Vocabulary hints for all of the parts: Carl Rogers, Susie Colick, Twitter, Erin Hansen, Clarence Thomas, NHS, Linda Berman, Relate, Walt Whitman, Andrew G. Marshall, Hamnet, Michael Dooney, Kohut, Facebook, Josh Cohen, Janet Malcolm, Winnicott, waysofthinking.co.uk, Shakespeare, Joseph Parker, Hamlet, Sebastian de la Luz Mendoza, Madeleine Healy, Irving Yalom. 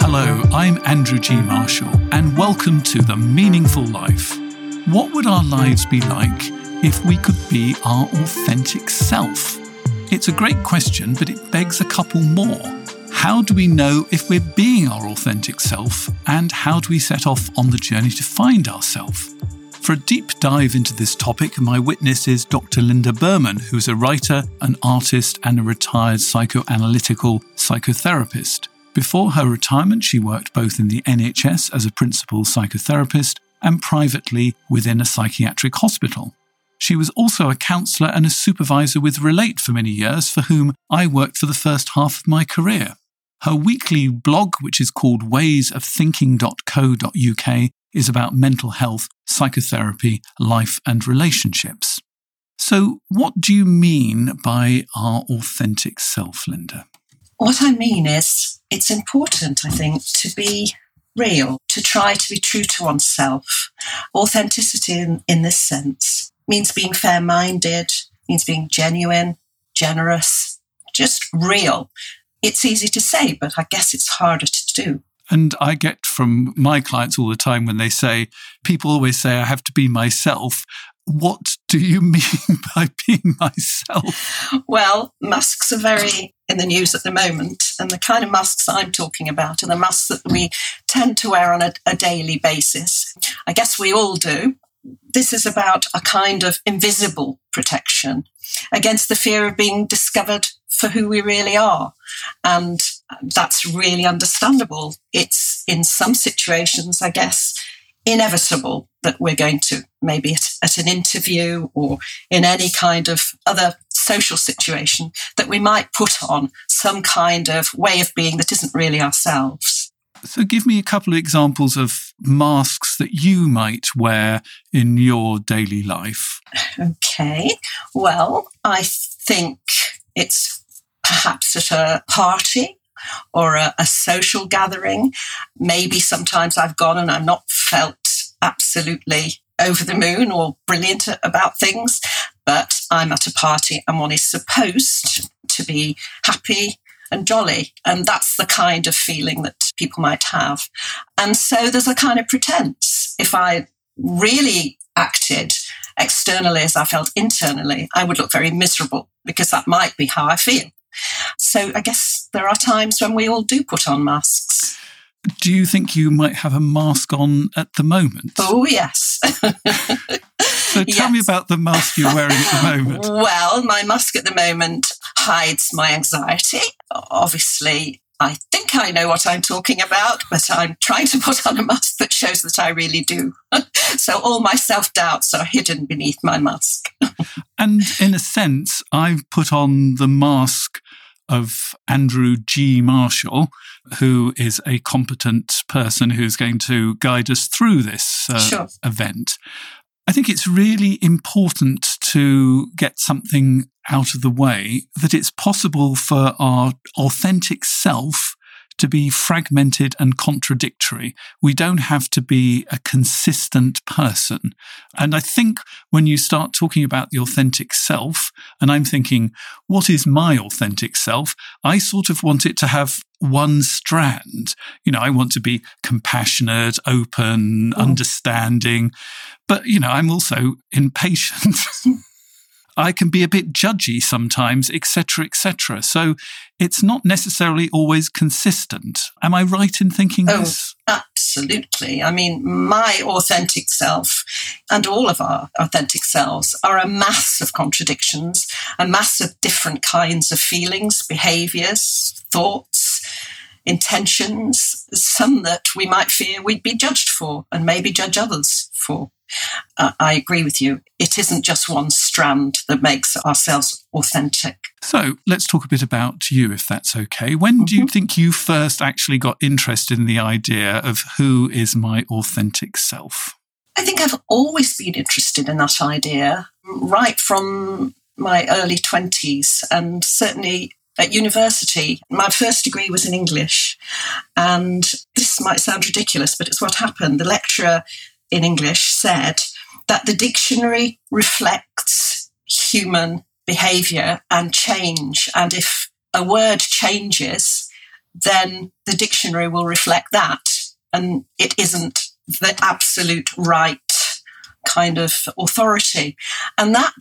Hello, I'm Andrew G. Marshall, and welcome to The Meaningful Life. What would our lives be like if we could be our authentic self? It's a great question, but it begs a couple more. How do we know if we're being our authentic self, and how do we set off on the journey to find ourselves? For a deep dive into this topic, my witness is Dr. Linda Berman, who's a writer, an artist, and a retired psychoanalytical psychotherapist. Before her retirement, she worked both in the NHS as a principal psychotherapist and privately within a psychiatric hospital. She was also a counsellor and a supervisor with Relate for many years, for whom I worked for the first half of my career. Her weekly blog, which is called waysofthinking.co.uk, is about mental health, psychotherapy, life and relationships. So what do you mean by our authentic self, Linda? What I mean is it's important, I think, to be real, to try to be true to oneself. Authenticity in this sense means being fair-minded, means being genuine, generous, just real. It's easy to say, but I guess it's harder to do. And I get from my clients all the time when they say, people always say, I have to be myself. What do you mean by being myself? Well, masks are very in the news at the moment, and the kind of masks I'm talking about are the masks that we tend to wear on a daily basis. I guess we all do. This is about a kind of invisible protection against the fear of being discovered for who we really are. And that's really understandable. It's in some situations, I guess, inevitable that we're going to, maybe at an interview or in any kind of other social situation, that we might put on some kind of way of being that isn't really ourselves. So give me a couple of examples of masks that you might wear in your daily life. Okay. Well, I think it's perhaps at a party or a social gathering. Maybe sometimes I've gone and I've not felt absolutely over the moon or brilliant about things, but I'm at a party and one is supposed to be happy and jolly, and that's the kind of feeling that people might have. And so there's a kind of pretense. If I really acted externally as I felt internally, I would look very miserable, because that might be how I feel. So I guess there are times when we all do put on masks. Do you think you might have a mask on at the moment? Oh, yes. So tell me about the mask you're wearing at the moment. Well, my mask at the moment hides my anxiety. Obviously, I think I know what I'm talking about, but I'm trying to put on a mask that shows that I really do. So all my self-doubts are hidden beneath my mask. And in a sense, I've put on the mask of Andrew G. Marshall, who is a competent person who's going to guide us through this event. I think it's really important to get something out of the way, that it's possible for our authentic self to be fragmented and contradictory. We don't have to be a consistent person. And I think when you start talking about the authentic self, and I'm thinking, what is my authentic self? I sort of want it to have one strand. You know, I want to be compassionate, open, understanding, but, you know, I'm also impatient. I can be a bit judgy sometimes, etc., etc. So it's not necessarily always consistent. Am I right in thinking this? Absolutely. I mean, my authentic self and all of our authentic selves are a mass of contradictions, a mass of different kinds of feelings, behaviours, thoughts, intentions, some that we might fear we'd be judged for and maybe judge others for. I agree with you. It isn't just one strand that makes ourselves authentic. So let's talk a bit about you, if that's okay. When do you think you first actually got interested in the idea of who is my authentic self? I think I've always been interested in that idea right from my early 20s, and certainly at university. My first degree was in English, and this might sound ridiculous, but it's what happened. The lecturer in English said that the dictionary reflects human behaviour and change, and if a word changes, then the dictionary will reflect that, and it isn't the absolute right kind of authority. And that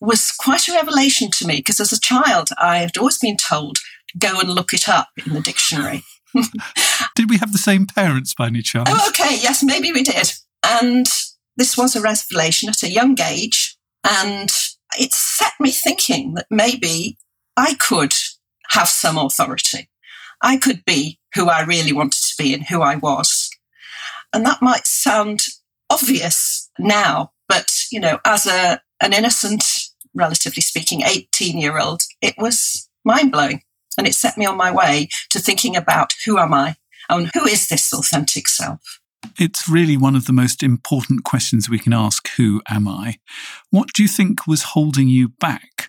was quite a revelation to me, because as a child, I had always been told, go and look it up in the dictionary. Did we have the same parents by any chance? Oh, okay, yes, maybe we did. And this was a revelation at a young age, and it set me thinking that maybe I could have some authority. I could be who I really wanted to be and who I was. And that might sound obvious now, but, you know, as an innocent, relatively speaking, 18-year-old, it was mind-blowing. And it set me on my way to thinking about who am I and who is this authentic self? It's really one of the most important questions we can ask, who am I? What do you think was holding you back?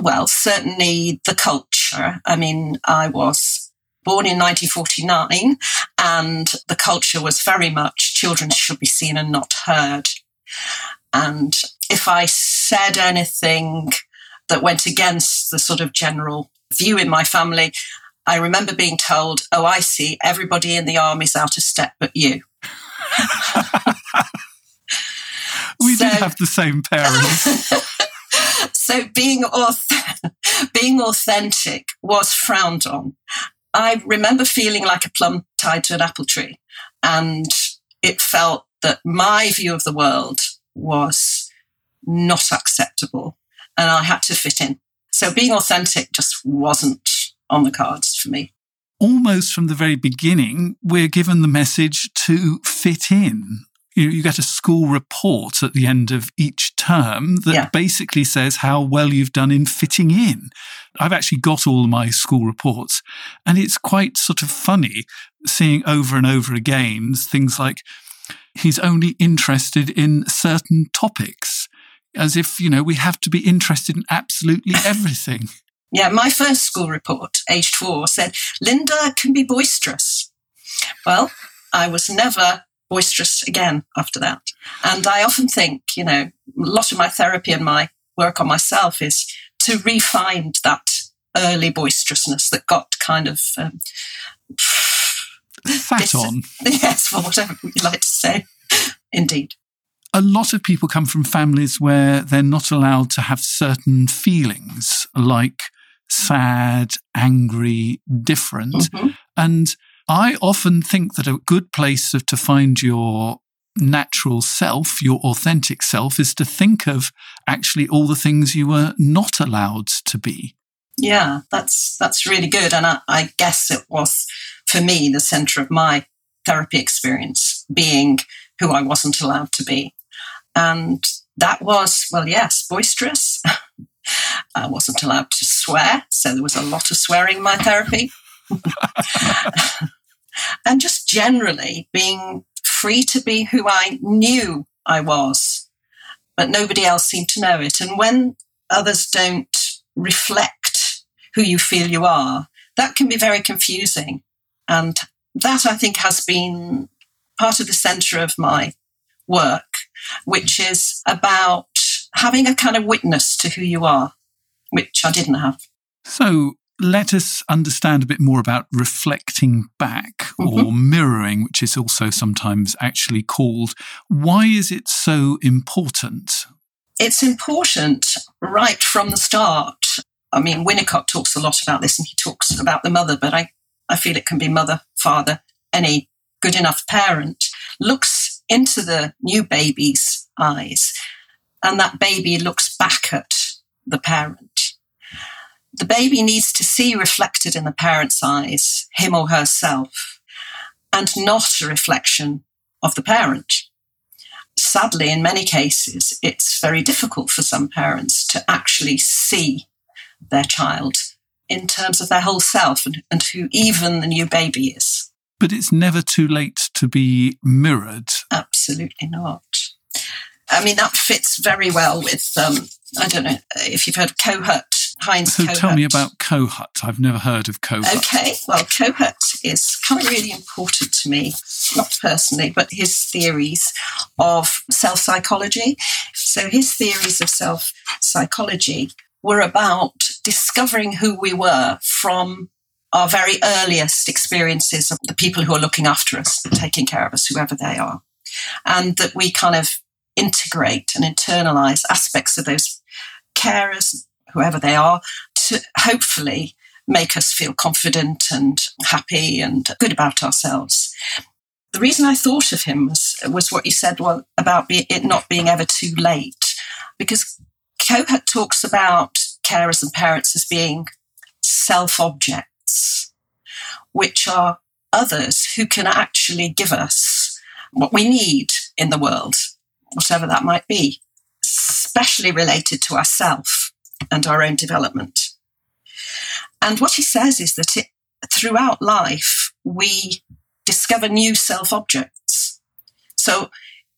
Well, certainly the culture. I mean, I was born in 1949, and the culture was very much children should be seen and not heard. And if I said anything that went against the sort of general view in my family, I remember being told, oh, I see, everybody in the army's out of step but you. We did have the same parents. So being authentic was frowned on. I remember feeling like a plum tied to an apple tree, and it felt that my view of the world was not acceptable, and I had to fit in. So being authentic just wasn't on the cards for me. Almost from the very beginning, we're given the message to fit in. You get a school report at the end of each term that basically says how well you've done in fitting in. I've actually got all my school reports, and it's quite sort of funny seeing over and over again things like, he's only interested in certain topics, as if, you know, we have to be interested in absolutely everything. Yeah, my first school report, aged 4, said, Linda can be boisterous. Well, I was never boisterous again after that. And I often think, you know, a lot of my therapy and my work on myself is to re-find that early boisterousness that got kind of fat on. Yes, for whatever you like to say. Indeed. A lot of people come from families where they're not allowed to have certain feelings like sad, angry, different. Mm-hmm. And I often think that a good place to find your natural self, your authentic self, is to think of actually all the things you were not allowed to be. Yeah, that's really good. And I guess it was, for me, the centre of my therapy experience, being who I wasn't allowed to be. And that was, well, yes, boisterous. I wasn't allowed to swear, so there was a lot of swearing in my therapy. And just generally being free to be who I knew I was, but nobody else seemed to know it. And when others don't reflect who you feel you are, that can be very confusing. And that, I think, has been part of the centre of my work, which is about having a kind of witness to who you are, which I didn't have. So let us understand a bit more about reflecting back, or mirroring, which is also sometimes actually called. Why is it so important? It's important right from the start. I mean, Winnicott talks a lot about this, and he talks about the mother, but I feel it can be mother, father, any good enough parent looks into the new baby's eyes, and that baby looks back at the parent. The baby needs to see reflected in the parent's eyes, him or herself, and not a reflection of the parent. Sadly, in many cases, it's very difficult for some parents to actually see their child in terms of their whole self and who even the new baby is. But it's never too late to be mirrored. Absolutely not. I mean, that fits very well with, I don't know if you've heard of Kohut, Heinz Kohut. So tell me about Kohut. I've never heard of Kohut. Okay, well, Kohut is kind of really important to me, not personally, but his theories of self-psychology. So his theories of self-psychology were about discovering who we were from our very earliest experiences of the people who are looking after us, taking care of us, whoever they are, and that we kind of integrate and internalise aspects of those carers, whoever they are, to hopefully make us feel confident and happy and good about ourselves. The reason I thought of him was what you said about it not being ever too late, because Kohut talks about carers and parents as being self-objects, which are others who can actually give us what we need in the world, whatever that might be, especially related to ourself and our own development. And what he says is that throughout life, we discover new self-objects. So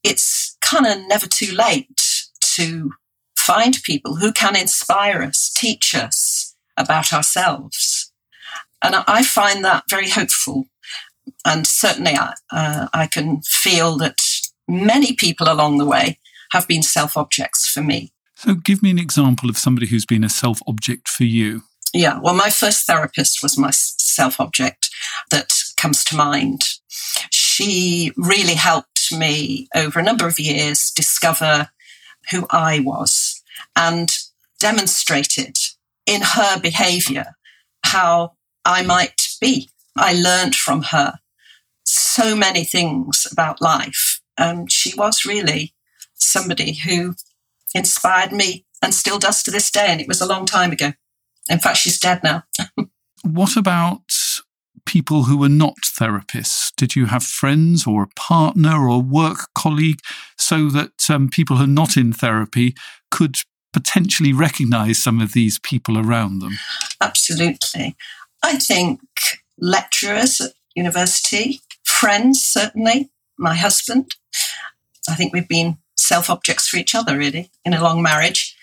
it's kind of never too late to find people who can inspire us, teach us about ourselves. And I find that very hopeful. And certainly I can feel that many people along the way have been self-objects for me. So give me an example of somebody who's been a self-object for you. Yeah, well, my first therapist was my self-object that comes to mind. She really helped me over a number of years discover who I was and demonstrated in her behaviour how I might be. I learned from her so many things about life. She was really somebody who inspired me and still does to this day, and it was a long time ago. In fact, she's dead now. What about people who were not therapists? Did you have friends or a partner or a work colleague so that people who are not in therapy could potentially recognise some of these people around them? Absolutely. I think lecturers at university, friends certainly, my husband. I think we've been self-objects for each other, really, in a long marriage.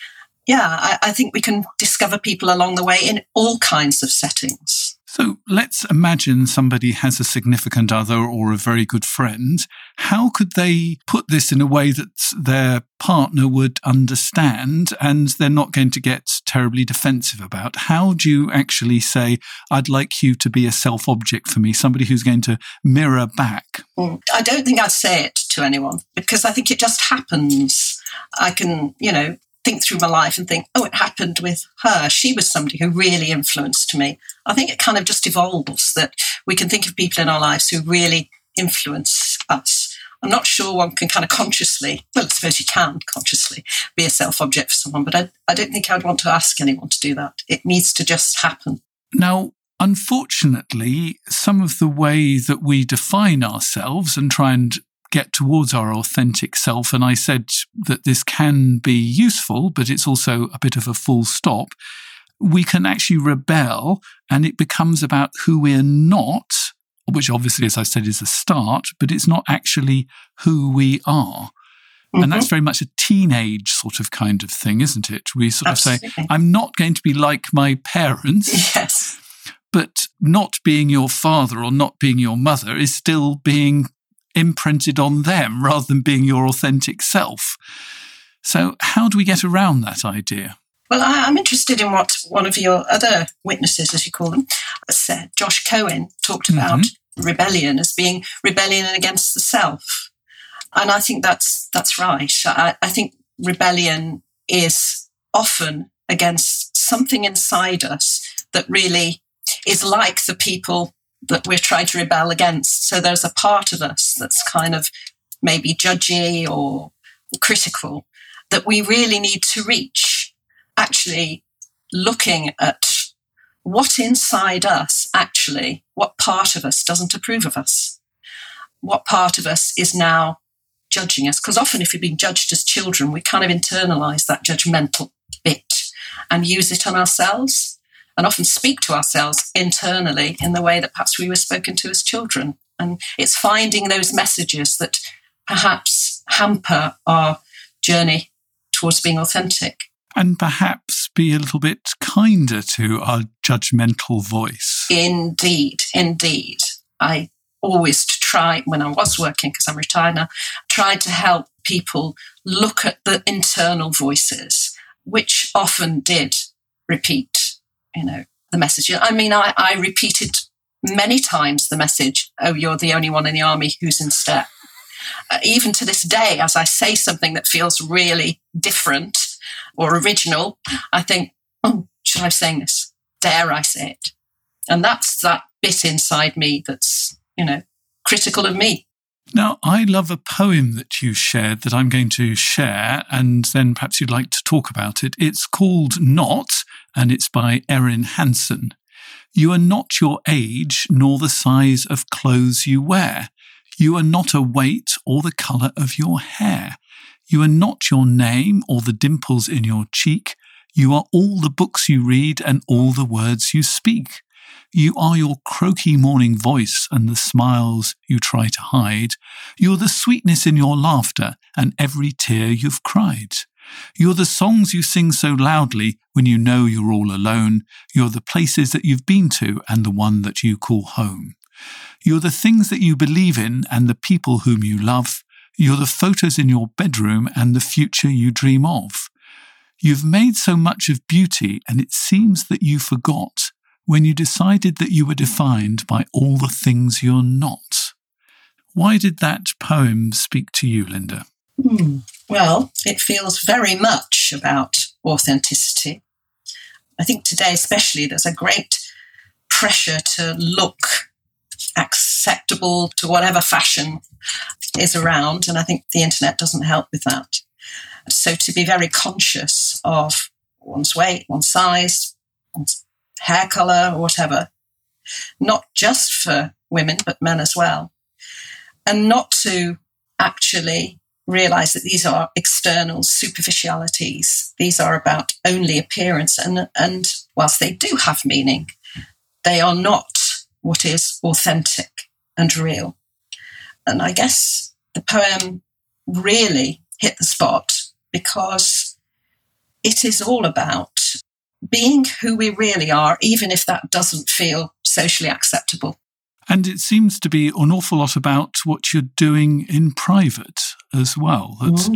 Yeah, I think we can discover people along the way in all kinds of settings. So let's imagine somebody has a significant other or a very good friend. How could they put this in a way that their partner would understand and they're not going to get terribly defensive about? How do you actually say, I'd like you to be a self-object for me, somebody who's going to mirror back? I don't think I'd say it to anyone because I think it just happens. I can, think through my life and think, oh, it happened with her. She was somebody who really influenced me. I think it kind of just evolves that we can think of people in our lives who really influence us. I'm not sure one can kind of consciously, well, I suppose you can consciously be a self-object for someone, but I don't think I'd want to ask anyone to do that. It needs to just happen. Now, unfortunately, some of the way that we define ourselves and try and get towards our authentic self, and I said that this can be useful, but it's also a bit of a full stop, we can actually rebel, and it becomes about who we're not, which obviously, as I said, is a start, but it's not actually who we are. Mm-hmm. And that's very much a teenage sort of kind of thing, isn't it? We sort Absolutely. Of say, I'm not going to be like my parents. Yes. But not being your father or not being your mother is still being imprinted on them rather than being your authentic self. So how do we get around that idea? Well, I'm interested in what one of your other witnesses, as you call them, said. Josh Cohen talked about rebellion as being rebellion against the self. And I think that's right. I think rebellion is often against something inside us that really is like the people that we're trying to rebel against. So there's a part of us that's kind of maybe judgy or critical that we really need to reach, actually looking at what inside us, actually, what part of us doesn't approve of us, what part of us is now judging us. Because often if we've been judged as children, we kind of internalise that judgmental bit and use it on ourselves, and often speak to ourselves internally in the way that perhaps we were spoken to as children. And it's finding those messages that perhaps hamper our journey towards being authentic. And perhaps be a little bit kinder to our judgmental voice. Indeed. I always try, when I was working, because I'm retired now, tried to help people look at the internal voices, which often did repeat, the message. I mean, I repeated many times the message, oh, you're the only one in the army who's in step. Even to this day, as I say something that feels really different or original, I think, oh, should I be saying this? Dare I say it? And that's that bit inside me that's, critical of me. Now, I love a poem that you shared that I'm going to share, and then perhaps you'd like to talk about it. It's called Not, and it's by Erin Hansen. You are not your age, nor the size of clothes you wear. You are not a weight or the colour of your hair. You are not your name or the dimples in your cheek. You are all the books you read and all the words you speak. You are your croaky morning voice and the smiles you try to hide. You're the sweetness in your laughter and every tear you've cried. You're the songs you sing so loudly when you know you're all alone. You're the places that you've been to and the one that you call home. You're the things that you believe in and the people whom you love. You're the photos in your bedroom and the future you dream of. You've made so much of beauty, and it seems that you forgot when you decided that you were defined by all the things you're not. Why did that poem speak to you, Linda? Well, it feels very much about authenticity. I think today especially there's a great pressure to look acceptable to whatever fashion is around, and I think the internet doesn't help with that. So to be very conscious of one's weight, one's size, one's hair colour or whatever, not just for women but men as well, and not to actually realise that these are external superficialities. These are about only appearance, and whilst they do have meaning, they are not what is authentic and real. And I guess the poem really hit the spot because it is all about being who we really are, even if that doesn't feel socially acceptable. And it seems to be an awful lot about what you're doing in private as well. That,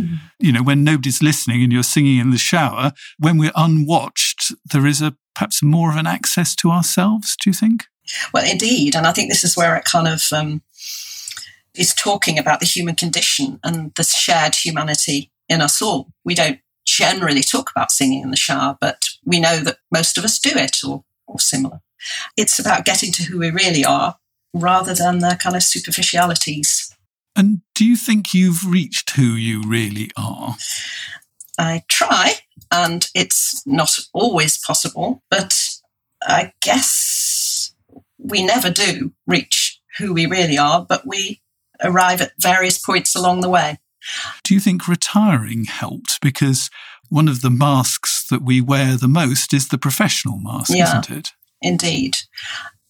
when nobody's listening and you're singing in the shower, when we're unwatched, there is perhaps more of an access to ourselves, do you think? Well, indeed. And I think this is where it kind of is talking about the human condition and the shared humanity in us all. We don't generally talk about singing in the shower, but we know that most of us do it or similar. It's about getting to who we really are rather than the kind of superficialities. And do you think you've reached who you really are? I try, and it's not always possible, but I guess we never do reach who we really are, but we arrive at various points along the way. Do you think retiring helped? Because one of the masks that we wear the most is the professional mask, isn't it? Indeed.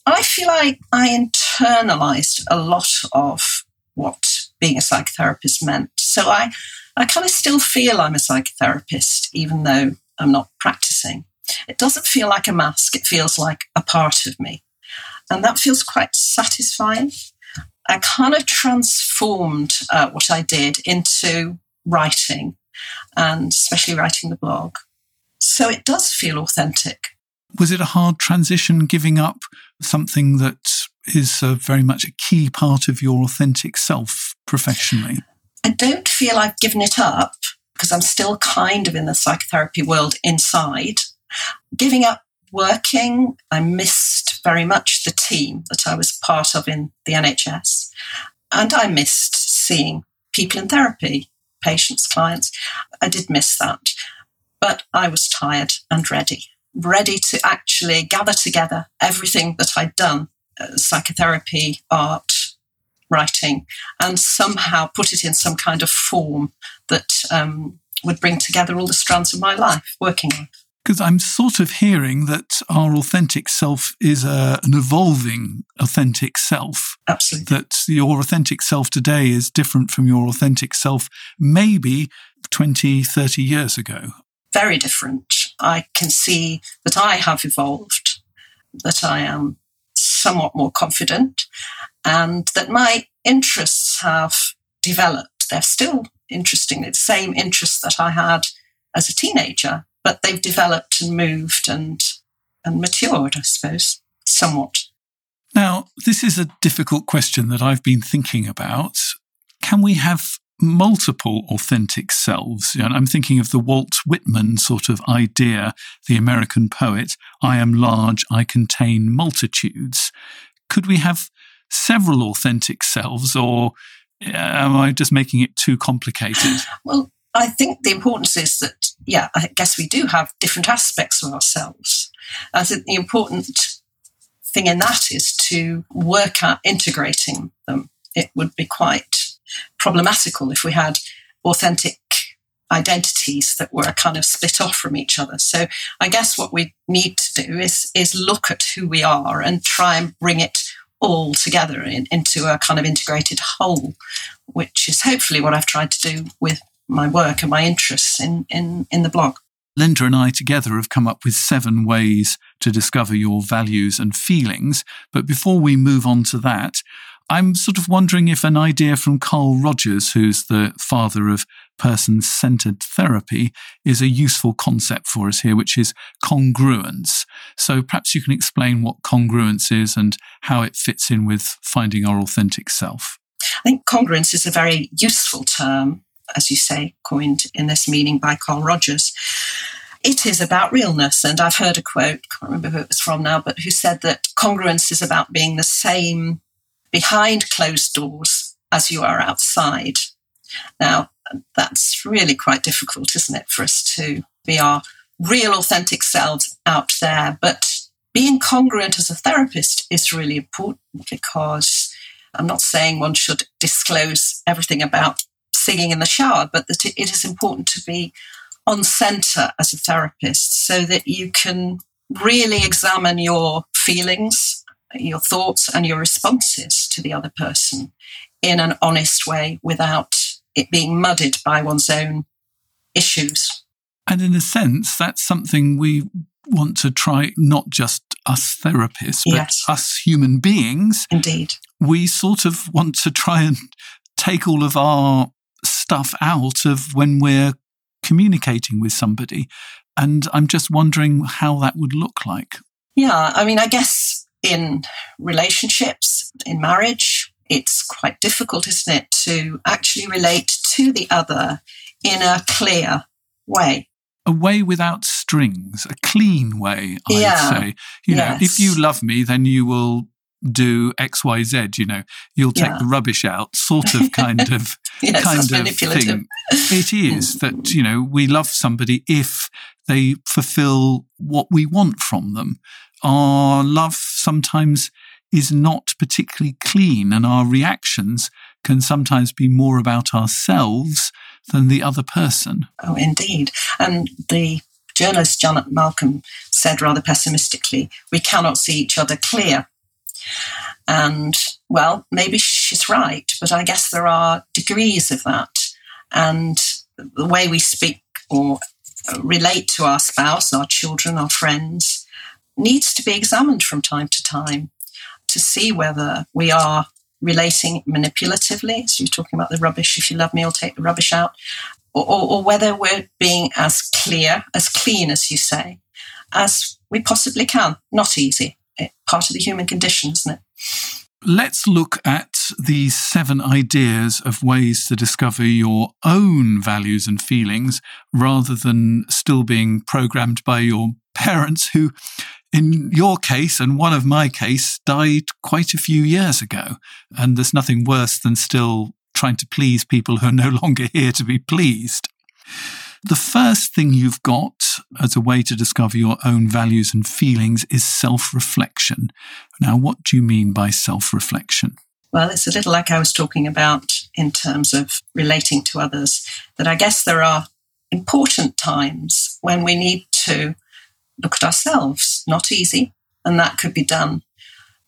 I feel like I internalised a lot of what being a psychotherapist meant. So I kind of still feel I'm a psychotherapist, even though I'm not practising. It doesn't feel like a mask. It feels like a part of me. And that feels quite satisfying. I kind of transformed what I did into writing, and especially writing the blog. So it does feel authentic. Was it a hard transition, giving up something that is very much a key part of your authentic self professionally? I don't feel I've given it up, because I'm still kind of in the psychotherapy world inside. Giving up working, I missed very much the team that I was part of in the NHS, and I missed seeing people in therapy, patients, clients. I did miss that, but I was tired and ready to actually gather together everything that I'd done, psychotherapy, art, writing, and somehow put it in some kind of form that would bring together all the strands of my life, working life. Because I'm sort of hearing that our authentic self is an evolving authentic self. Absolutely. That your authentic self today is different from your authentic self maybe of 20, 30 years ago? Very different. I can see that I have evolved, that I am somewhat more confident, and that my interests have developed. They're still, interestingly, the same interests that I had as a teenager, but they've developed and moved and matured, I suppose, somewhat. Now, this is a difficult question that I've been thinking about. Can we have multiple authentic selves? You know, I'm thinking of the Walt Whitman sort of idea, the American poet, I am large, I contain multitudes. Could we have several authentic selves, or am I just making it too complicated? Well, I think the importance is that, yeah, I guess we do have different aspects of ourselves. I think the important thing in that is to work at integrating them. It would be quite problematical if we had authentic identities that were kind of split off from each other. So I guess what we need to do is look at who we are and try and bring it all together into a kind of integrated whole, which is hopefully what I've tried to do with my work and my interests in the blog. Linda and I together have come up with 7 ways to discover your values and feelings. But before we move on to that, I'm sort of wondering if an idea from Carl Rogers, who's the father of person-centered therapy, is a useful concept for us here, which is congruence. So perhaps you can explain what congruence is and how it fits in with finding our authentic self. I think congruence is a very useful term, as you say, coined in this meaning by Carl Rogers. It is about realness, and I've heard a quote, can't remember who it was from now, but who said that congruence is about being the same behind closed doors as you are outside. Now, that's really quite difficult, isn't it, for us to be our real authentic selves out there. But being congruent as a therapist is really important, because I'm not saying one should disclose everything about singing in the shower, but that it is important to be on centre as a therapist so that you can really examine your feelings, your thoughts and your responses to the other person in an honest way without it being muddied by one's own issues. And in a sense, that's something we want to try, not just us therapists, but yes, us human beings. Indeed. We sort of want to try and take all of our stuff out of when we're communicating with somebody. And I'm just wondering how that would look like. Yeah, I mean, I guess in relationships, in marriage, it's quite difficult, isn't it, to actually relate to the other in a clear way. A way without strings, a clean way, I'd say. You know, if you love me, then you will do X, Y, Z, you know, you'll take the rubbish out, sort of kind of yes, kind of thing. It is that, you know, we love somebody if they fulfill what we want from them. Our love sometimes is not particularly clean, and our reactions can sometimes be more about ourselves than the other person. Oh, indeed. And the journalist Janet Malcolm said rather pessimistically, we cannot see each other clear. And, well, maybe she's right, but I guess there are degrees of that. And the way we speak or relate to our spouse, our children, our friends, needs to be examined from time to time to see whether we are relating manipulatively. So you're talking about the rubbish, if you love me, I'll take the rubbish out, or whether we're being as clear, as clean, as you say, as we possibly can. Not easy. It's part of the human condition, isn't it? Let's look at these 7 ideas of ways to discover your own values and feelings rather than still being programmed by your parents who, in your case and one of my case, died quite a few years ago. And there's nothing worse than still trying to please people who are no longer here to be pleased. The first thing you've got as a way to discover your own values and feelings is self-reflection. Now, what do you mean by self-reflection? Well, it's a little like I was talking about in terms of relating to others, that I guess there are important times when we need to look at ourselves. Not easy. And that could be done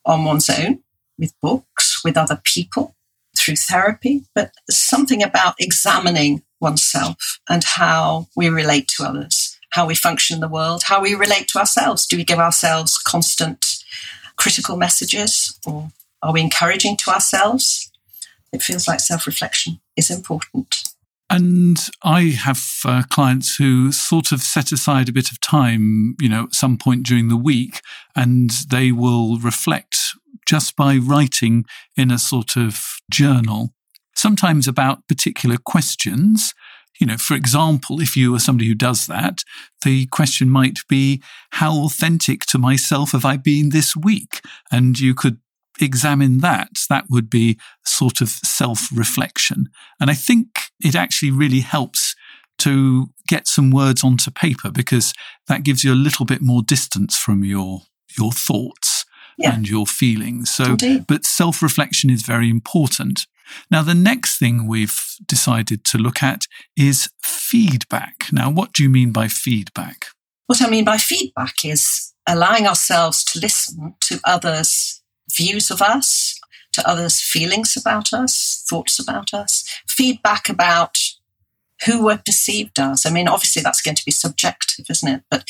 on one's own, with books, with other people, through therapy. But something about examining oneself and how we relate to others, how we function in the world, how we relate to ourselves. Do we give ourselves constant critical messages, or are we encouraging to ourselves? It feels like self-reflection is important. And I have clients who sort of set aside a bit of time, you know, at some point during the week, and they will reflect just by writing in a sort of journal, sometimes about particular questions. You know, for example, if you are somebody who does that, the question might be, how authentic to myself have I been this week? And you could examine that. That would be sort of self-reflection. And I think it actually really helps to get some words onto paper, because that gives you a little bit more distance from your thoughts and your feelings. So, indeed. But self-reflection is very important. Now, the next thing we've decided to look at is feedback. Now, what do you mean by feedback? What I mean by feedback is allowing ourselves to listen to others' views of us, to others' feelings about us, thoughts about us, feedback about who we're perceived as. I mean, obviously, that's going to be subjective, isn't it? But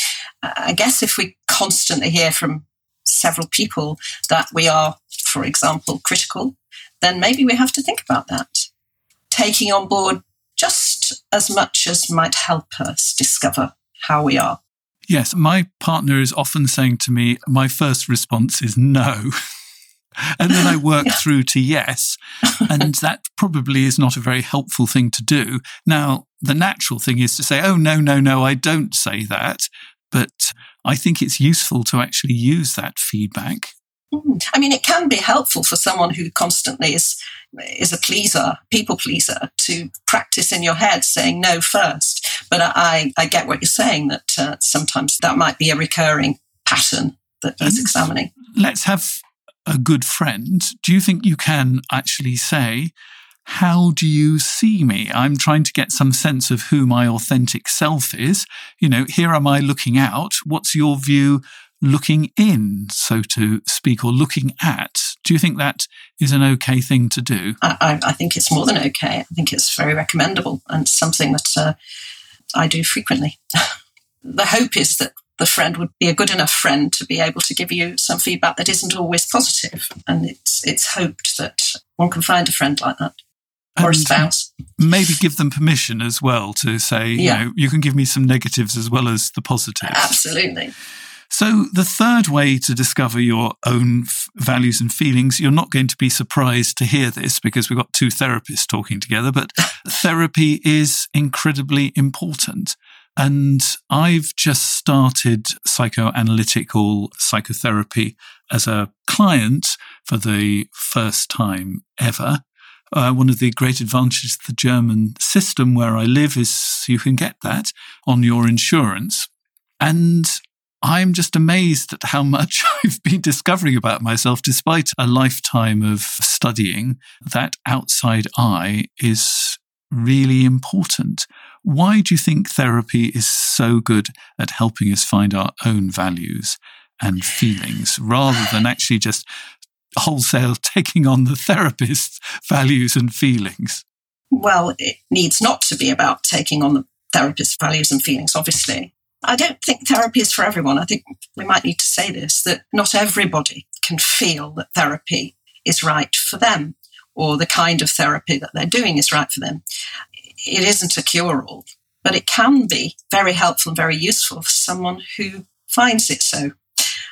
I guess if we constantly hear from several people that we are, for example, critical, then maybe we have to think about that. Taking on board just as much as might help us discover how we are. Yes, my partner is often saying to me, my first response is no. And then I work through to yes. And that probably is not a very helpful thing to do. Now, the natural thing is to say, oh, no, I don't say that. But I think it's useful to actually use that feedback. I mean, it can be helpful for someone who constantly is a pleaser, people pleaser, to practice in your head saying no first. But I get what you're saying, that sometimes that might be a recurring pattern that he's examining. Let's have a good friend. Do you think you can actually say, how do you see me? I'm trying to get some sense of who my authentic self is. You know, here am I looking out. What's your view looking in, so to speak, or looking at? Do you think that is an okay thing to do? I think it's more than okay. I think it's very recommendable and something that I do frequently. The hope is that the friend would be a good enough friend to be able to give you some feedback that isn't always positive. And it's hoped that one can find a friend like that. Or a spouse. Maybe give them permission as well to say, you know, you can give me some negatives as well as the positives. Absolutely. So the third way to discover your own values and feelings, you're not going to be surprised to hear this because we've got two therapists talking together, but therapy is incredibly important. And I've just started psychoanalytical psychotherapy as a client for the first time ever. One of the great advantages of the German system where I live is you can get that on your insurance. And I'm just amazed at how much I've been discovering about myself, despite a lifetime of studying. That outside eye is really important. Why do you think therapy is so good at helping us find our own values and feelings, rather than actually just wholesale taking on the therapist's values and feelings? Well, it needs not to be about taking on the therapist's values and feelings, obviously. I don't think therapy is for everyone. I think we might need to say this, that not everybody can feel that therapy is right for them, or the kind of therapy that they're doing is right for them. It isn't a cure-all, but it can be very helpful and very useful for someone who finds it so,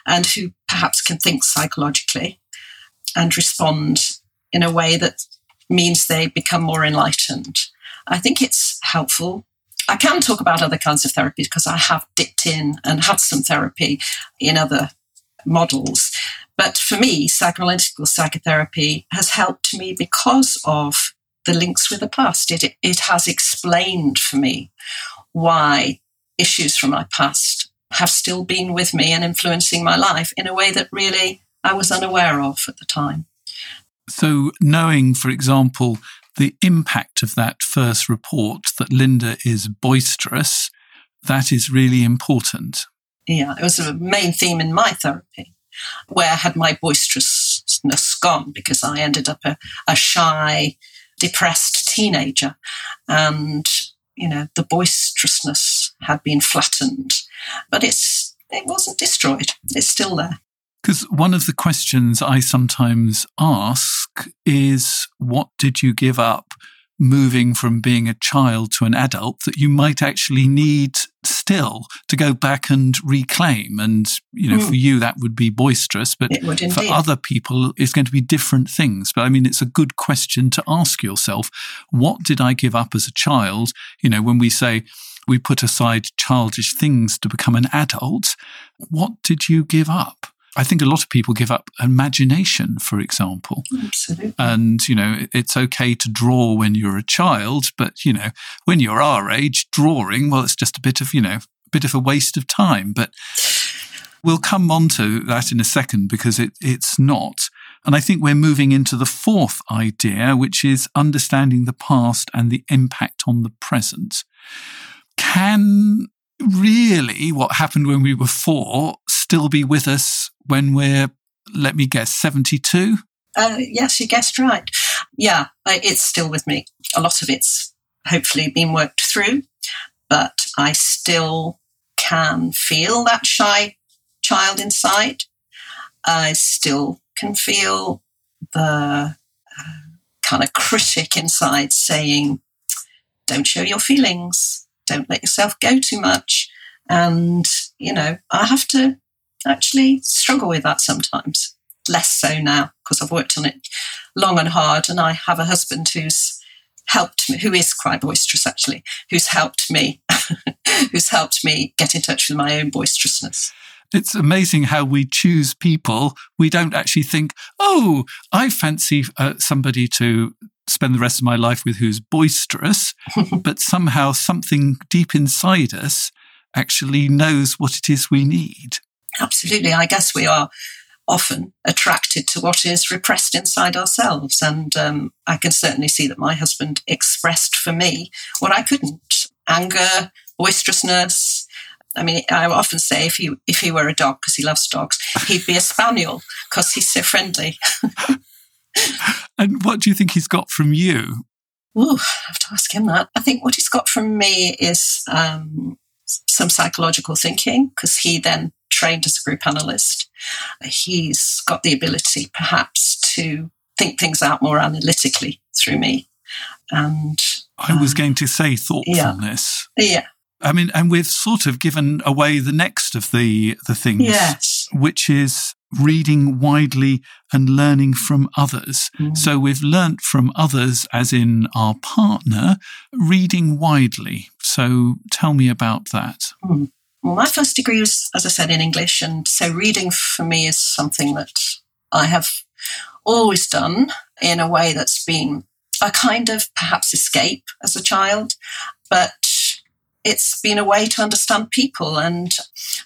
and who perhaps can think psychologically and respond in a way that means they become more enlightened. I think it's helpful. I can talk about other kinds of therapy because I have dipped in and had some therapy in other models. But for me, psychoanalytical psychotherapy has helped me because of the links with the past. It has explained for me why issues from my past have still been with me and influencing my life in a way that really I was unaware of at the time. So knowing, for example, the impact of that first report that Linda is boisterous, that is really important. Yeah, it was a main theme in my therapy. Where had my boisterousness gone? Because I ended up a shy, depressed teenager. And the boisterousness had been flattened, but it wasn't destroyed. It's still there. Because one of the questions I sometimes ask is, what did you give up moving from being a child to an adult that you might actually need still to go back and reclaim? And, for you, that would be boisterous, but for other people, it's going to be different things. But it's a good question to ask yourself. What did I give up as a child? When we say we put aside childish things to become an adult, what did you give up? I think a lot of people give up imagination, for example. Absolutely. And, it's okay to draw when you're a child, but, when you're our age, drawing, well, it's just a bit of, a bit of a waste of time. But we'll come on to that in a second, because it's not. And I think we're moving into the fourth idea, which is understanding the past and the impact on the present. Can really what happened when we were 4 still be with us when we're, let me guess, 72? Yes, you guessed right. Yeah, it's still with me. A lot of it's hopefully been worked through, but I still can feel that shy child inside. I still can feel the kind of critic inside saying, don't show your feelings, don't let yourself go too much. And, I have to actually struggle with that sometimes. Less so now, because I've worked on it long and hard, and I have a husband who's helped me, who is quite boisterous actually, who's helped me get in touch with my own boisterousness. It's amazing how we choose people. We don't actually think, oh, I fancy somebody to spend the rest of my life with who's boisterous, but somehow something deep inside us actually knows what it is we need. Absolutely. I guess we are often attracted to what is repressed inside ourselves. And I can certainly see that my husband expressed for me what I couldn't. Anger, boisterousness. I often say if he were a dog, because he loves dogs, he'd be a spaniel because he's so friendly. And what do you think he's got from you? Oh, I have to ask him that. I think what he's got from me is some psychological thinking, because he then trained as a group analyst. He's got the ability perhaps to think things out more analytically through me. And I was going to say thoughtfulness. Yeah. And we've sort of given away the next of the things, yes, which is reading widely and learning from others. So we've learnt from others, as in our partner, reading widely. So tell me about that. Well, my first degree was, as I said, in English, and so reading for me is something that I have always done in a way that's been a kind of perhaps escape as a child, but it's been a way to understand people. And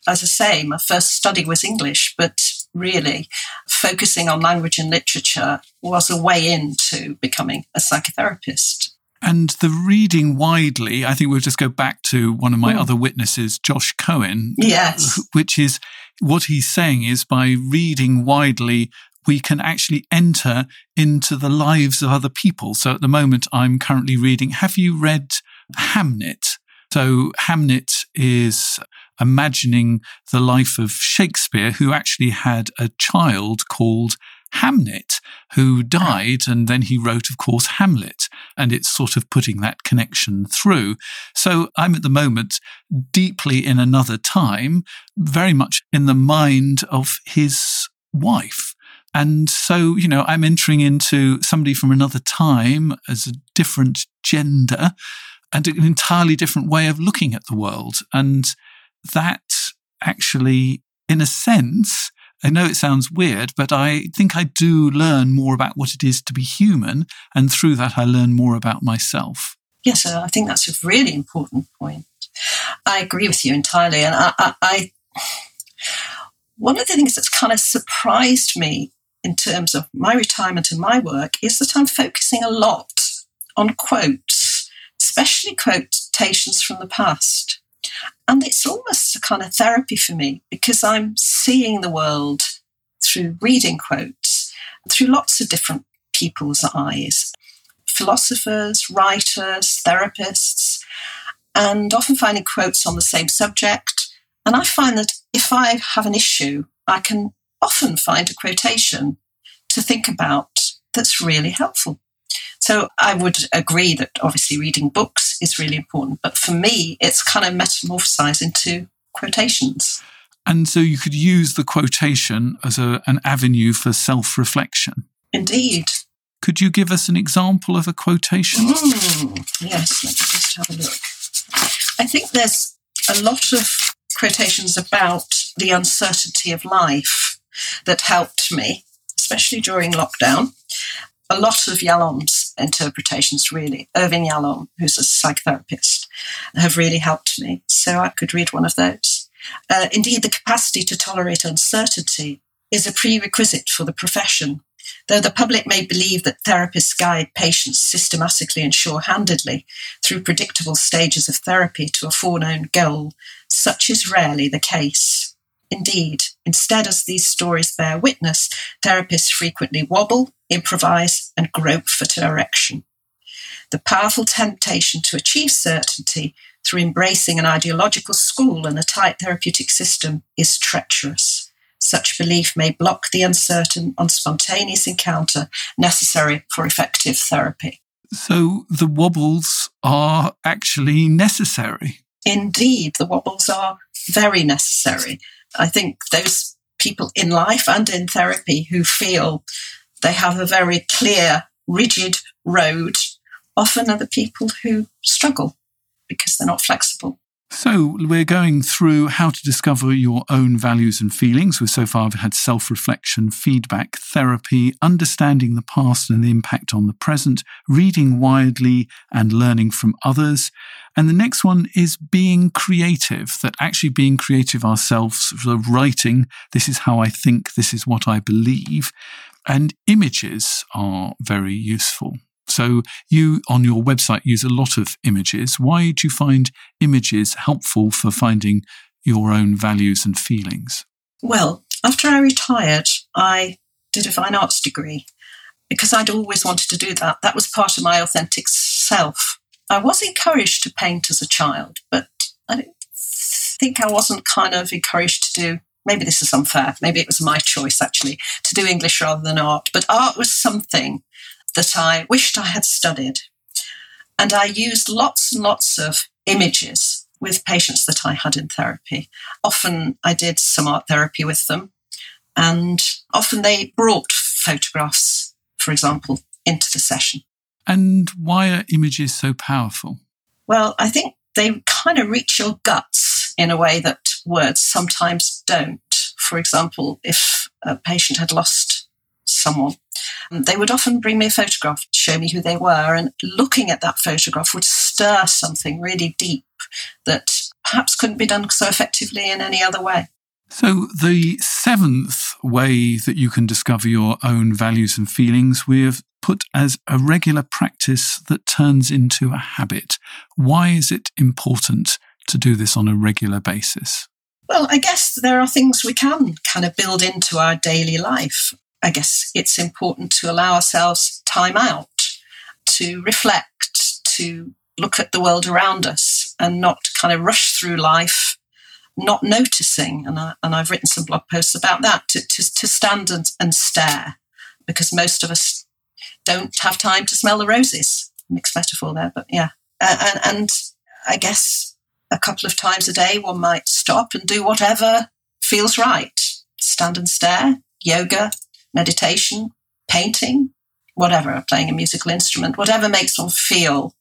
as I say, my first study was English, but really focusing on language and literature was a way into becoming a psychotherapist. And the reading widely, I think we'll just go back to one of my other witnesses, Josh Cohen. Yes. Which is what he's saying is by reading widely, we can actually enter into the lives of other people. So at the moment, I'm currently reading, have you read Hamnet? So Hamnet is imagining the life of Shakespeare, who actually had a child called Hamnet, who died, and then he wrote, of course, Hamlet. And it's sort of putting that connection through. So I'm at the moment deeply in another time, very much in the mind of his wife. And so, I'm entering into somebody from another time as a different gender, and an entirely different way of looking at the world. And that actually, in a sense, I know it sounds weird, but I think I do learn more about what it is to be human. And through that, I learn more about myself. Yes, I think that's a really important point. I agree with you entirely. And one of the things that's kind of surprised me in terms of my retirement and my work is that I'm focusing a lot on quotes, especially quotations from the past. And it's almost a kind of therapy for me, because I'm seeing the world through reading quotes, through lots of different people's eyes, philosophers, writers, therapists. and often finding quotes on the same subject. And I find that if I have an issue, I can often find a quotation to think about that's really helpful. So I would agree that obviously reading books is really important, but for me, it's kind of metamorphosized into quotations. And so you could use the quotation as an avenue for self-reflection. Indeed. Could you give us an example of a quotation? Yes, let's just have a look. I think there's a lot of quotations about the uncertainty of life that helped me, especially during lockdown. A lot of Yalom's interpretations, really. Irving Yalom, who's a psychotherapist, have really helped me. So I could read one of those. Indeed, the capacity to tolerate uncertainty is a prerequisite for the profession. Though the public may believe that therapists guide patients systematically and sure-handedly through predictable stages of therapy to a foreknown goal, such is rarely the case. Indeed, instead, as these stories bear witness, therapists frequently wobble, improvise, and grope for direction. The powerful temptation to achieve certainty through embracing an ideological school and a tight therapeutic system is treacherous. Such belief may block the uncertain, unspontaneous encounter necessary for effective therapy. So the wobbles are actually necessary? Indeed, the wobbles are very necessary. I think those people in life and in therapy who feel they have a very clear, rigid road often are the people who struggle because they're not flexible. So we're going through how to discover your own values and feelings. We so far have had self-reflection, feedback, therapy, understanding the past and the impact on the present, reading widely and learning from others. And the next one is being creative, that actually being creative ourselves, so writing, this is how I think, this is what I believe. And images are very useful. So you, on your website, use a lot of images. Why do you find images helpful for finding your own values and feelings? Well, after I retired, I did a fine arts degree because I'd always wanted to do that. That was part of my authentic self. I was encouraged to paint as a child, but I think I wasn't kind of encouraged to do, maybe this is unfair, maybe it was my choice actually, to do English rather than art. But art was something that I wished I had studied. And I used lots and lots of images with patients that I had in therapy. Often I did some art therapy with them, and often they brought photographs, for example, into the session. And why are images so powerful? Well, I think they kind of reach your guts in a way that words sometimes don't. For example, if a patient had lost someone, they would often bring me a photograph to show me who they were, and looking at that photograph would stir something really deep that perhaps couldn't be done so effectively in any other way. So the seventh way that you can discover your own values and feelings we have put as a regular practice that turns into a habit. Why is it important to do this on a regular basis? Well, I guess there are things we can kind of build into our daily life. I guess it's important to allow ourselves time out, to reflect, to look at the world around us and not kind of rush through life, not noticing. And I've written some blog posts about that, to stand and stare, because most of us don't have time to smell the roses. Mixed metaphor there, but yeah. And I guess a couple of times a day one might stop and do whatever feels right. Stand and stare, yoga, meditation, painting, whatever, playing a musical instrument, whatever makes one feel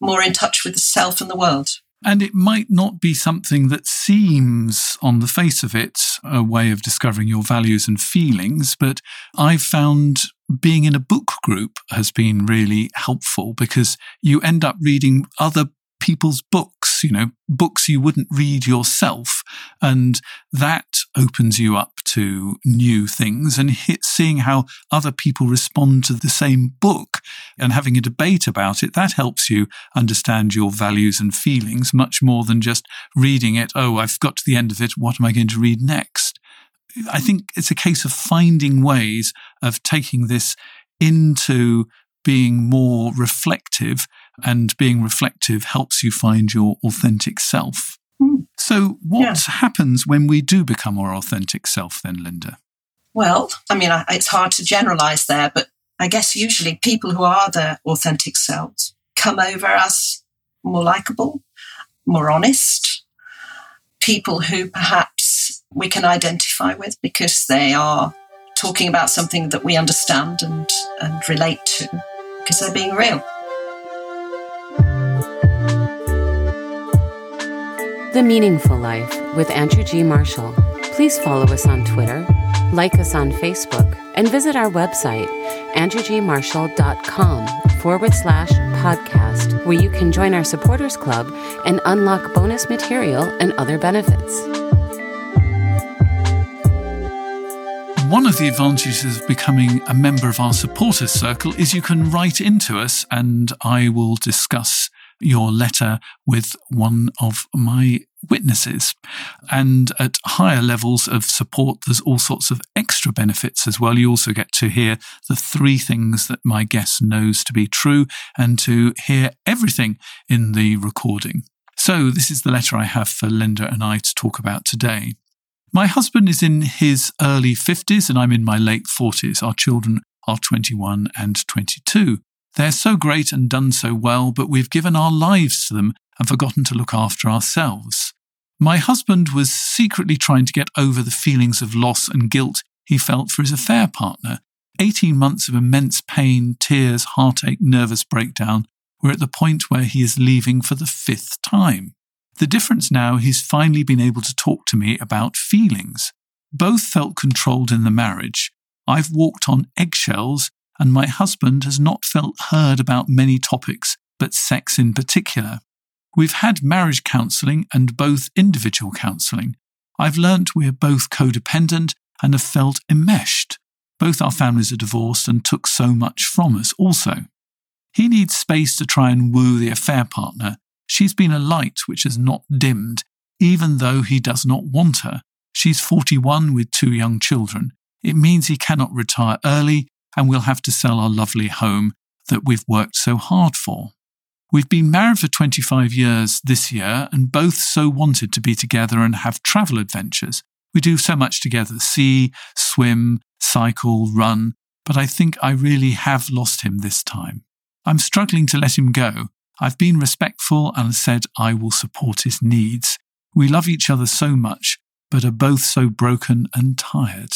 more in touch with the self and the world. And it might not be something that seems, on the face of it, a way of discovering your values and feelings, but I've found being in a book group has been really helpful because you end up reading other people's books, you know, books you wouldn't read yourself. And that opens you up to new things, and seeing how other people respond to the same book and having a debate about it, that helps you understand your values and feelings much more than just reading it. Oh, I've got to the end of it. What am I going to read next? I think it's a case of finding ways of taking this into being more reflective, and being reflective helps you find your authentic self. So what happens when we do become our authentic self then, Linda? Well, I mean, it's hard to generalise there, but I guess usually people who are their authentic selves come over as more likeable, more honest, people who perhaps we can identify with because they are talking about something that we understand and relate to because they're being real. The Meaningful Life with Andrew G. Marshall. Please follow us on Twitter, like us on Facebook, and visit our website, andrewgmarshall.com/podcast, where you can join our supporters club and unlock bonus material and other benefits. One of the advantages of becoming a member of our supporters circle is you can write into us, and I will discuss your letter with one of my witnesses. And at higher levels of support, there's all sorts of extra benefits as well. You also get to hear the three things that my guest knows to be true and to hear everything in the recording. So this is the letter I have for Linda and I to talk about today. My husband is in his early 50s and I'm in my late 40s. Our children are 21 and 22. They're so great and done so well, but we've given our lives to them and forgotten to look after ourselves. My husband was secretly trying to get over the feelings of loss and guilt he felt for his affair partner. 18 months of immense pain, tears, heartache, nervous breakdown. We're at the point where he is leaving for the 5th time. The difference now, he's finally been able to talk to me about feelings. Both felt controlled in the marriage. I've walked on eggshells, and my husband has not felt heard about many topics, but sex in particular. We've had marriage counselling and both individual counselling. I've learnt we're both codependent and have felt enmeshed. Both our families are divorced and took so much from us also. He needs space to try and woo the affair partner. She's been a light which has not dimmed, even though he does not want her. She's 41 with 2 young children. It means he cannot retire early, and we'll have to sell our lovely home that we've worked so hard for. We've been married for 25 years this year and both so wanted to be together and have travel adventures. We do so much together, see, swim, cycle, run, but I think I really have lost him this time. I'm struggling to let him go. I've been respectful and said I will support his needs. We love each other so much, but are both so broken and tired.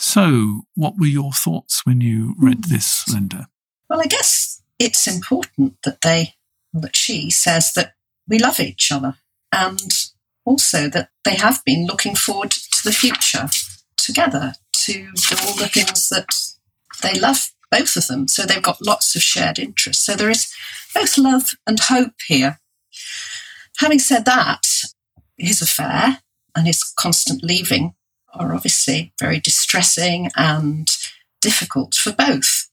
So, what were your thoughts when you read this, Linda? Well, I guess it's important that she says that we love each other, and also that they have been looking forward to the future together, to do all the things that they love, both of them. So they've got lots of shared interests. So there is both love and hope here. Having said that, his affair and his constant leaving are obviously very distressing and difficult for both.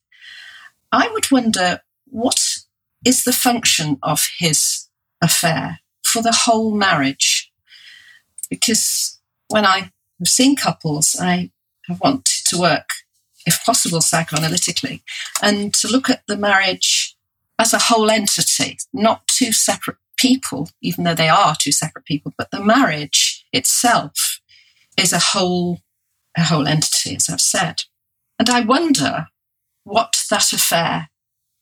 I would wonder, what is the function of his affair for the whole marriage? Because when I have seen couples, I have wanted to work, if possible, psychoanalytically, and to look at the marriage as a whole entity, not 2 separate people, even though they are 2 separate people, but the marriage itself is a whole entity, as I've said. And I wonder what that affair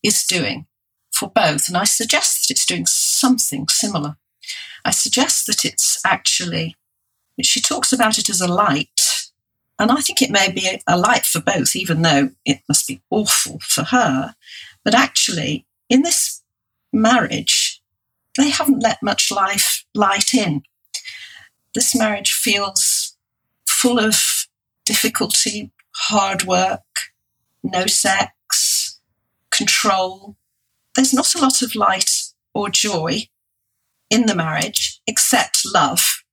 is doing for both. And I suggest that it's doing something similar. I suggest that it's actually, she talks about it as a light, and I think it may be a light for both, even though it must be awful for her. But actually, in this marriage, they haven't let much light in. This marriage feels full of difficulty, hard work, no sex, control. There's not a lot of light or joy in the marriage except love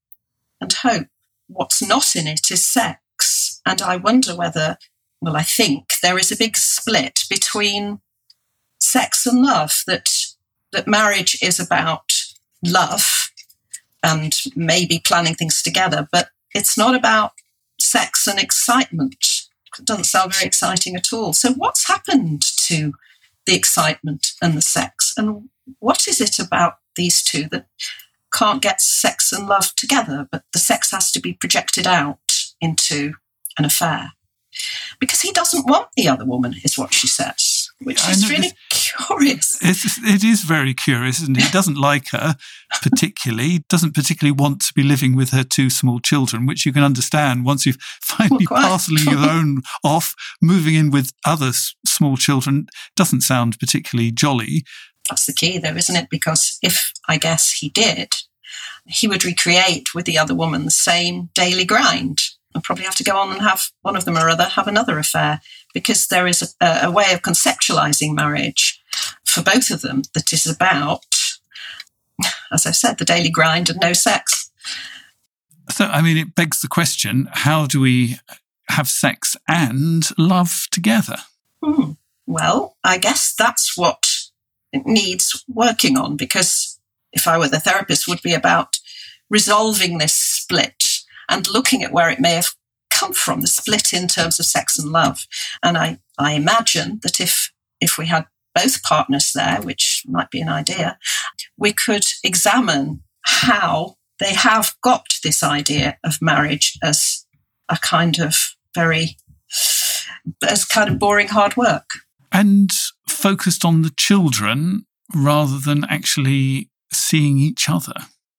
and hope. What's not in it is sex. And I wonder whether, I think there is a big split between sex and love, that marriage is about love and maybe planning things together, but it's not about sex and excitement. It doesn't sound very exciting at all. So what's happened to the excitement and the sex. And what is it about these two that can't get sex and love together, but the sex has to be projected out into an affair? Because he doesn't want the other woman, is what she says, which is really curious. It is very curious, isn't it? He doesn't like her particularly, doesn't particularly want to be living with her two small children, which you can understand once you've finally parceling your own off, moving in with other small children doesn't sound particularly jolly. That's the key though, isn't it? Because if, I guess, he did, he would recreate with the other woman the same daily grind. And probably have to go on and have one of them or other have another affair, because there is a way of conceptualising marriage for both of them that is about, as I've said, the daily grind and no sex. So, I mean, it begs the question, how do we have sex and love together? Well, I guess that's what it needs working on, because if I were the therapist, it would be about resolving this split and looking at where it may have come from, the split in terms of sex and love. And I imagine that if we had both partners there, which might be an idea, we could examine how they have got this idea of marriage as a kind of boring hard work. And focused on the children rather than actually seeing each other.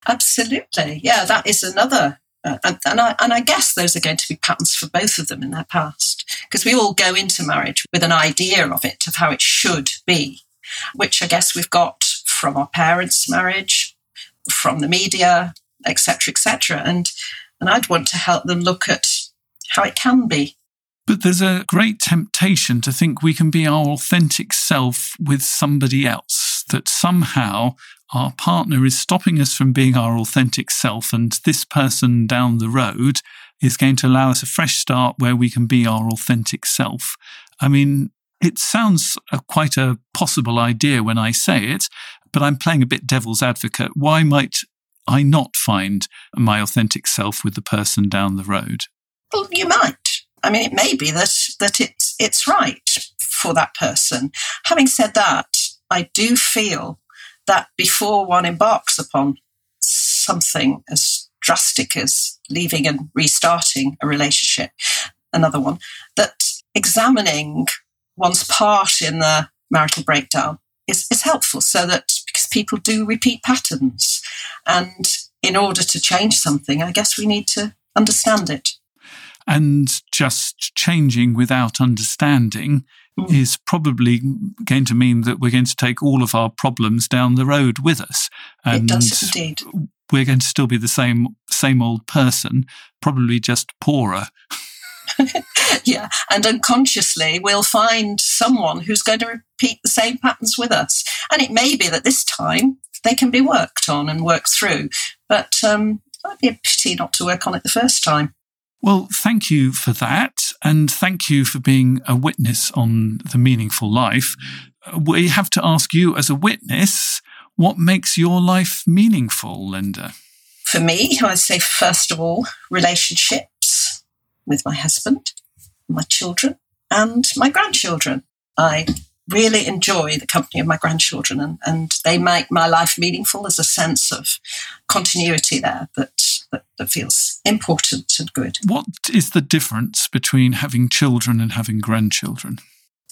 Absolutely. Yeah, that is another. And I guess those are going to be patterns for both of them in their past, because we all go into marriage with an idea of it, of how it should be, which I guess we've got from our parents' marriage, from the media, etc., etc. And I'd want to help them look at how it can be. But there's a great temptation to think we can be our authentic self with somebody else, that somehow our partner is stopping us from being our authentic self, and this person down the road is going to allow us a fresh start where we can be our authentic self. I mean, it sounds quite a possible idea when I say it, but I'm playing a bit devil's advocate. Why might I not find my authentic self with the person down the road? Well, you might. I mean, it may be that it's right for that person. Having said that, I do feel that before one embarks upon something as drastic as leaving and restarting a relationship, another one, that examining one's part in the marital breakdown is helpful, so that, because people do repeat patterns. And in order to change something, I guess we need to understand it. And just changing without understanding is probably going to mean that we're going to take all of our problems down the road with us. And it does indeed. We're going to still be the same old person, probably just poorer. Yeah, and unconsciously we'll find someone who's going to repeat the same patterns with us. And it may be that this time they can be worked on and worked through, but it might be a pity not to work on it the first time. Well, thank you for that, and thank you for being a witness on The Meaningful Life. We have to ask you, as a witness, what makes your life meaningful, Linda? For me, I'd say, first of all, relationships with my husband, my children, and my grandchildren. I really enjoy the company of my grandchildren, and they make my life meaningful. There's a sense of continuity there that feels important and good. What is the difference between having children and having grandchildren?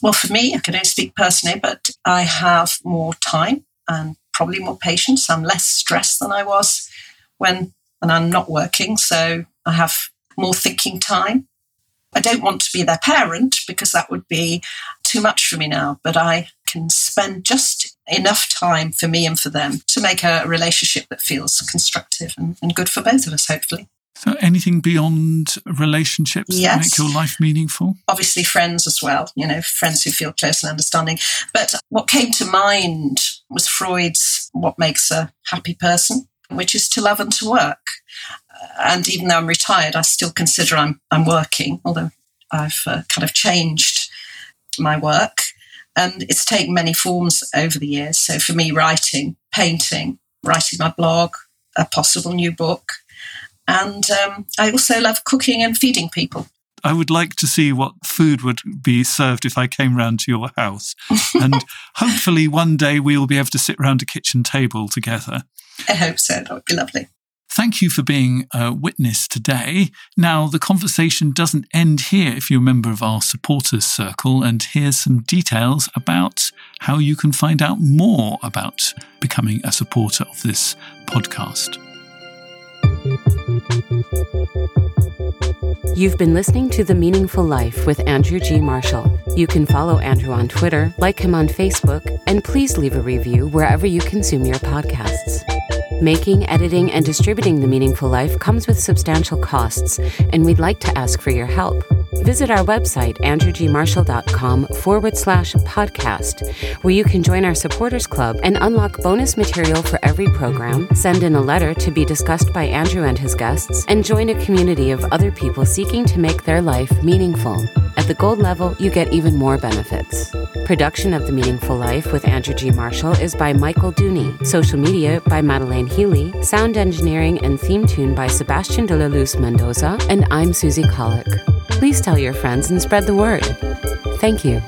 Well, for me, I can only speak personally, but I have more time and probably more patience. I'm less stressed than I was when I'm not working, so I have more thinking time. I don't want to be their parent because that would be too much for me now, but I can spend just enough time for me and for them to make a relationship that feels constructive and good for both of us, hopefully. So anything beyond relationships that make your life meaningful? Obviously friends as well, friends who feel close and understanding. But what came to mind was Freud's What Makes a Happy Person, which is to love and to work. And even though I'm retired, I still consider I'm working, although I've kind of changed my work. And it's taken many forms over the years. So for me, writing, painting, writing my blog, a possible new book. And I also love cooking and feeding people. I would like to see what food would be served if I came round to your house. And hopefully one day we will be able to sit round a kitchen table together. I hope so. That would be lovely. Thank you for being a witness today. Now, the conversation doesn't end here if you're a member of our supporters circle, and here's some details about how you can find out more about becoming a supporter of this podcast. You've been listening to The Meaningful Life with Andrew G. Marshall. You can follow Andrew on Twitter, like him on Facebook, and please leave a review wherever you consume your podcasts. Making, editing, and distributing The Meaningful Life comes with substantial costs, and we'd like to ask for your help. Visit our website, andrewgmarshall.com/podcast, where you can join our supporters club and unlock bonus material for every program, send in a letter to be discussed by Andrew and his guests, and join a community of other people seeking to make their life meaningful. At the gold level, you get even more benefits. Production of The Meaningful Life with Andrew G. Marshall is by Michael Dooney, social media by Madeleine Healy, sound engineering and theme tune by Sebastian de la Luz Mendoza, and I'm Susie Colick. Please tell your friends and spread the word. Thank you.